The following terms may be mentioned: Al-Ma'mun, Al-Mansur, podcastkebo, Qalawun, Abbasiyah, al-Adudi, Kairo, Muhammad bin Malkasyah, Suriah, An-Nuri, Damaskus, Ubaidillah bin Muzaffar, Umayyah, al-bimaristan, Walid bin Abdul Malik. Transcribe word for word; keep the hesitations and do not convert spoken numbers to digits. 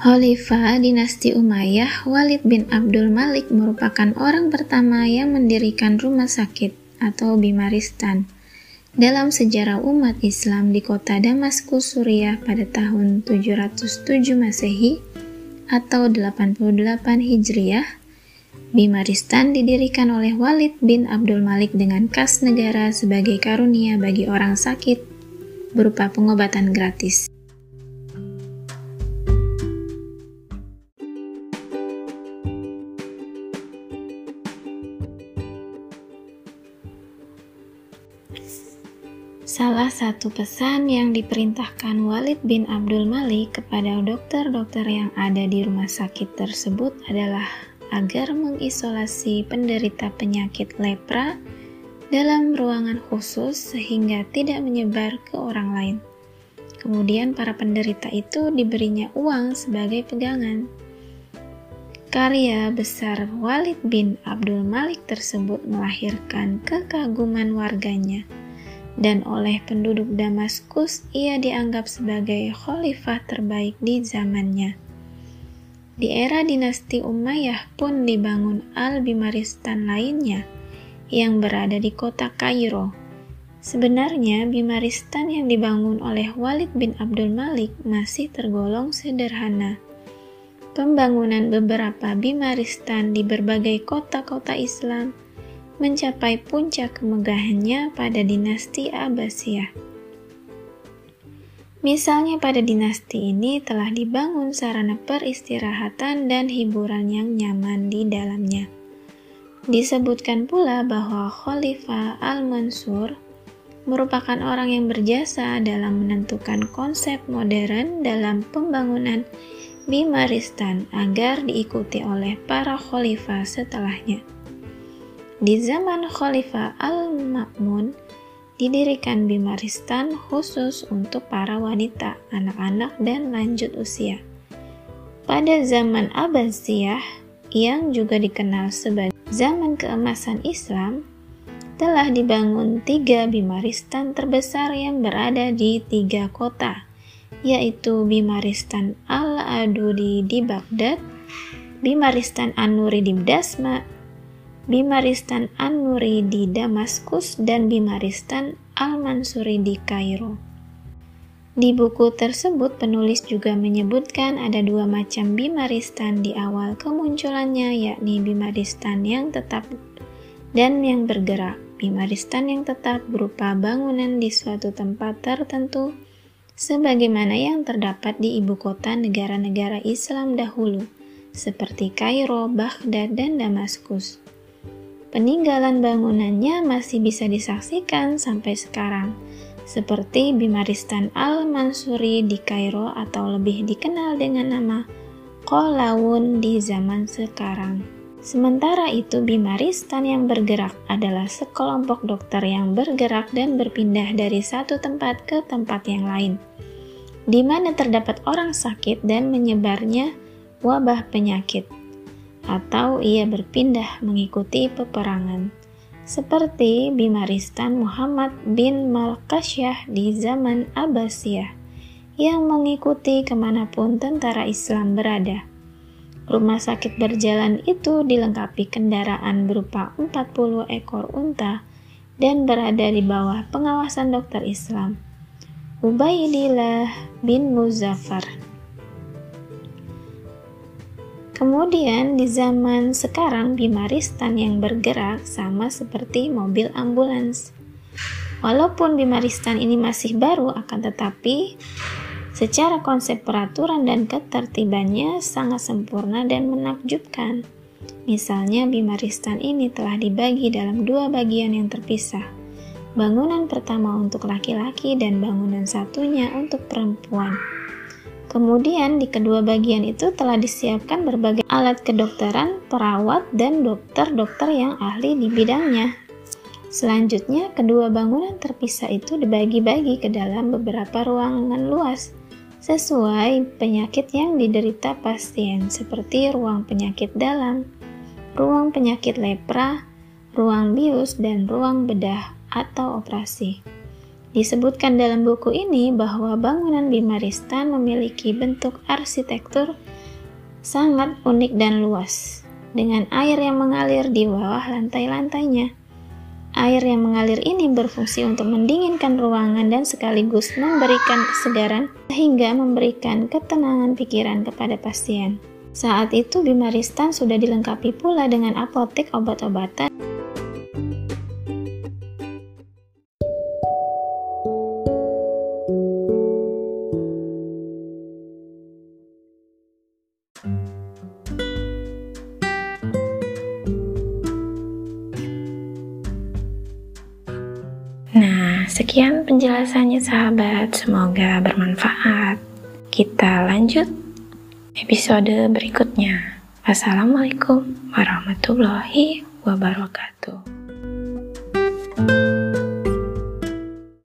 Khalifah dinasti Umayyah, Walid bin Abdul Malik merupakan orang pertama yang mendirikan rumah sakit atau bimaristan dalam sejarah umat Islam di kota Damaskus, Suriah pada tahun tujuh ratus tujuh Masehi atau delapan puluh delapan Hijriah. Bimaristan didirikan oleh Walid bin Abdul Malik dengan kas negara sebagai karunia bagi orang sakit berupa pengobatan gratis. Salah satu pesan yang diperintahkan Walid bin Abdul Malik kepada dokter-dokter yang ada di rumah sakit tersebut adalah agar mengisolasi penderita penyakit lepra dalam ruangan khusus sehingga tidak menyebar ke orang lain. Kemudian para penderita itu diberinya uang sebagai pegangan. Karya besar Walid bin Abdul Malik tersebut melahirkan kekaguman warganya. Dan oleh penduduk Damaskus, ia dianggap sebagai khalifah terbaik di zamannya. Di era dinasti Umayyah pun dibangun al-bimaristan lainnya, yang berada di kota Kairo. Sebenarnya, bimaristan yang dibangun oleh Walid bin Abdul Malik masih tergolong sederhana. Pembangunan beberapa bimaristan di berbagai kota-kota Islam mencapai puncak kemegahannya pada dinasti Abbasiyah. Misalnya pada dinasti ini telah dibangun sarana peristirahatan dan hiburan yang nyaman di dalamnya. Disebutkan pula bahwa Khalifah al-Mansur merupakan orang yang berjasa dalam menentukan konsep modern dalam pembangunan bimaristan agar diikuti oleh para khalifah setelahnya. Di zaman Khalifah al-Ma'mun, didirikan bimaristan khusus untuk para wanita, anak-anak, dan lanjut usia. Pada zaman Abbasiyah, yang juga dikenal sebagai zaman keemasan Islam, telah dibangun tiga bimaristan terbesar yang berada di tiga kota, yaitu bimaristan al-Adudi di Baghdad, bimaristan An-Nuri di Damaskus, bimaristan An-Nuri di Damaskus, dan bimaristan Al-Mansur di Kairo. Di buku tersebut penulis juga menyebutkan ada dua macam bimaristan di awal kemunculannya, yakni bimaristan yang tetap dan yang bergerak. Bimaristan yang tetap berupa bangunan di suatu tempat tertentu sebagaimana yang terdapat di ibu kota negara-negara Islam dahulu seperti Kairo, Baghdad, dan Damaskus. Peninggalan bangunannya masih bisa disaksikan sampai sekarang, seperti bimaristan al-Mansuri di Kairo atau lebih dikenal dengan nama Qalawun di zaman sekarang. Sementara itu, bimaristan yang bergerak adalah sekelompok dokter yang bergerak dan berpindah dari satu tempat ke tempat yang lain, di mana terdapat orang sakit dan menyebarnya wabah penyakit, atau ia berpindah mengikuti peperangan, seperti bimaristan Muhammad bin Malkasyah di zaman Abbasiyah yang mengikuti kemanapun tentara Islam berada. Rumah sakit berjalan itu dilengkapi kendaraan berupa empat puluh ekor unta dan berada di bawah pengawasan dokter Islam Ubaidillah bin Muzaffar. Kemudian di zaman sekarang bimaristan yang bergerak sama seperti mobil ambulans. Walaupun bimaristan ini masih baru, akan tetapi secara konsep peraturan dan ketertibannya sangat sempurna dan menakjubkan. Misalnya bimaristan ini telah dibagi dalam dua bagian yang terpisah. Bangunan pertama untuk laki-laki dan bangunan satunya untuk perempuan. Kemudian di kedua bagian itu telah disiapkan berbagai alat kedokteran, perawat, dan dokter-dokter yang ahli di bidangnya. Selanjutnya, kedua bangunan terpisah itu dibagi-bagi ke dalam beberapa ruangan luas, sesuai penyakit yang diderita pasien, seperti ruang penyakit dalam, ruang penyakit lepra, ruang bius, dan ruang bedah atau operasi. Disebutkan dalam buku ini bahwa bangunan Bimaristan memiliki bentuk arsitektur sangat unik dan luas, dengan air yang mengalir di bawah lantai-lantainya. Air yang mengalir ini berfungsi untuk mendinginkan ruangan dan sekaligus memberikan kesegaran sehingga memberikan ketenangan pikiran kepada pasien. Saat itu Bimaristan sudah dilengkapi pula dengan apotek obat-obatan. Nah, sekian penjelasannya sahabat, semoga bermanfaat. Kita lanjut episode berikutnya. Wassalamualaikum warahmatullahi wabarakatuh.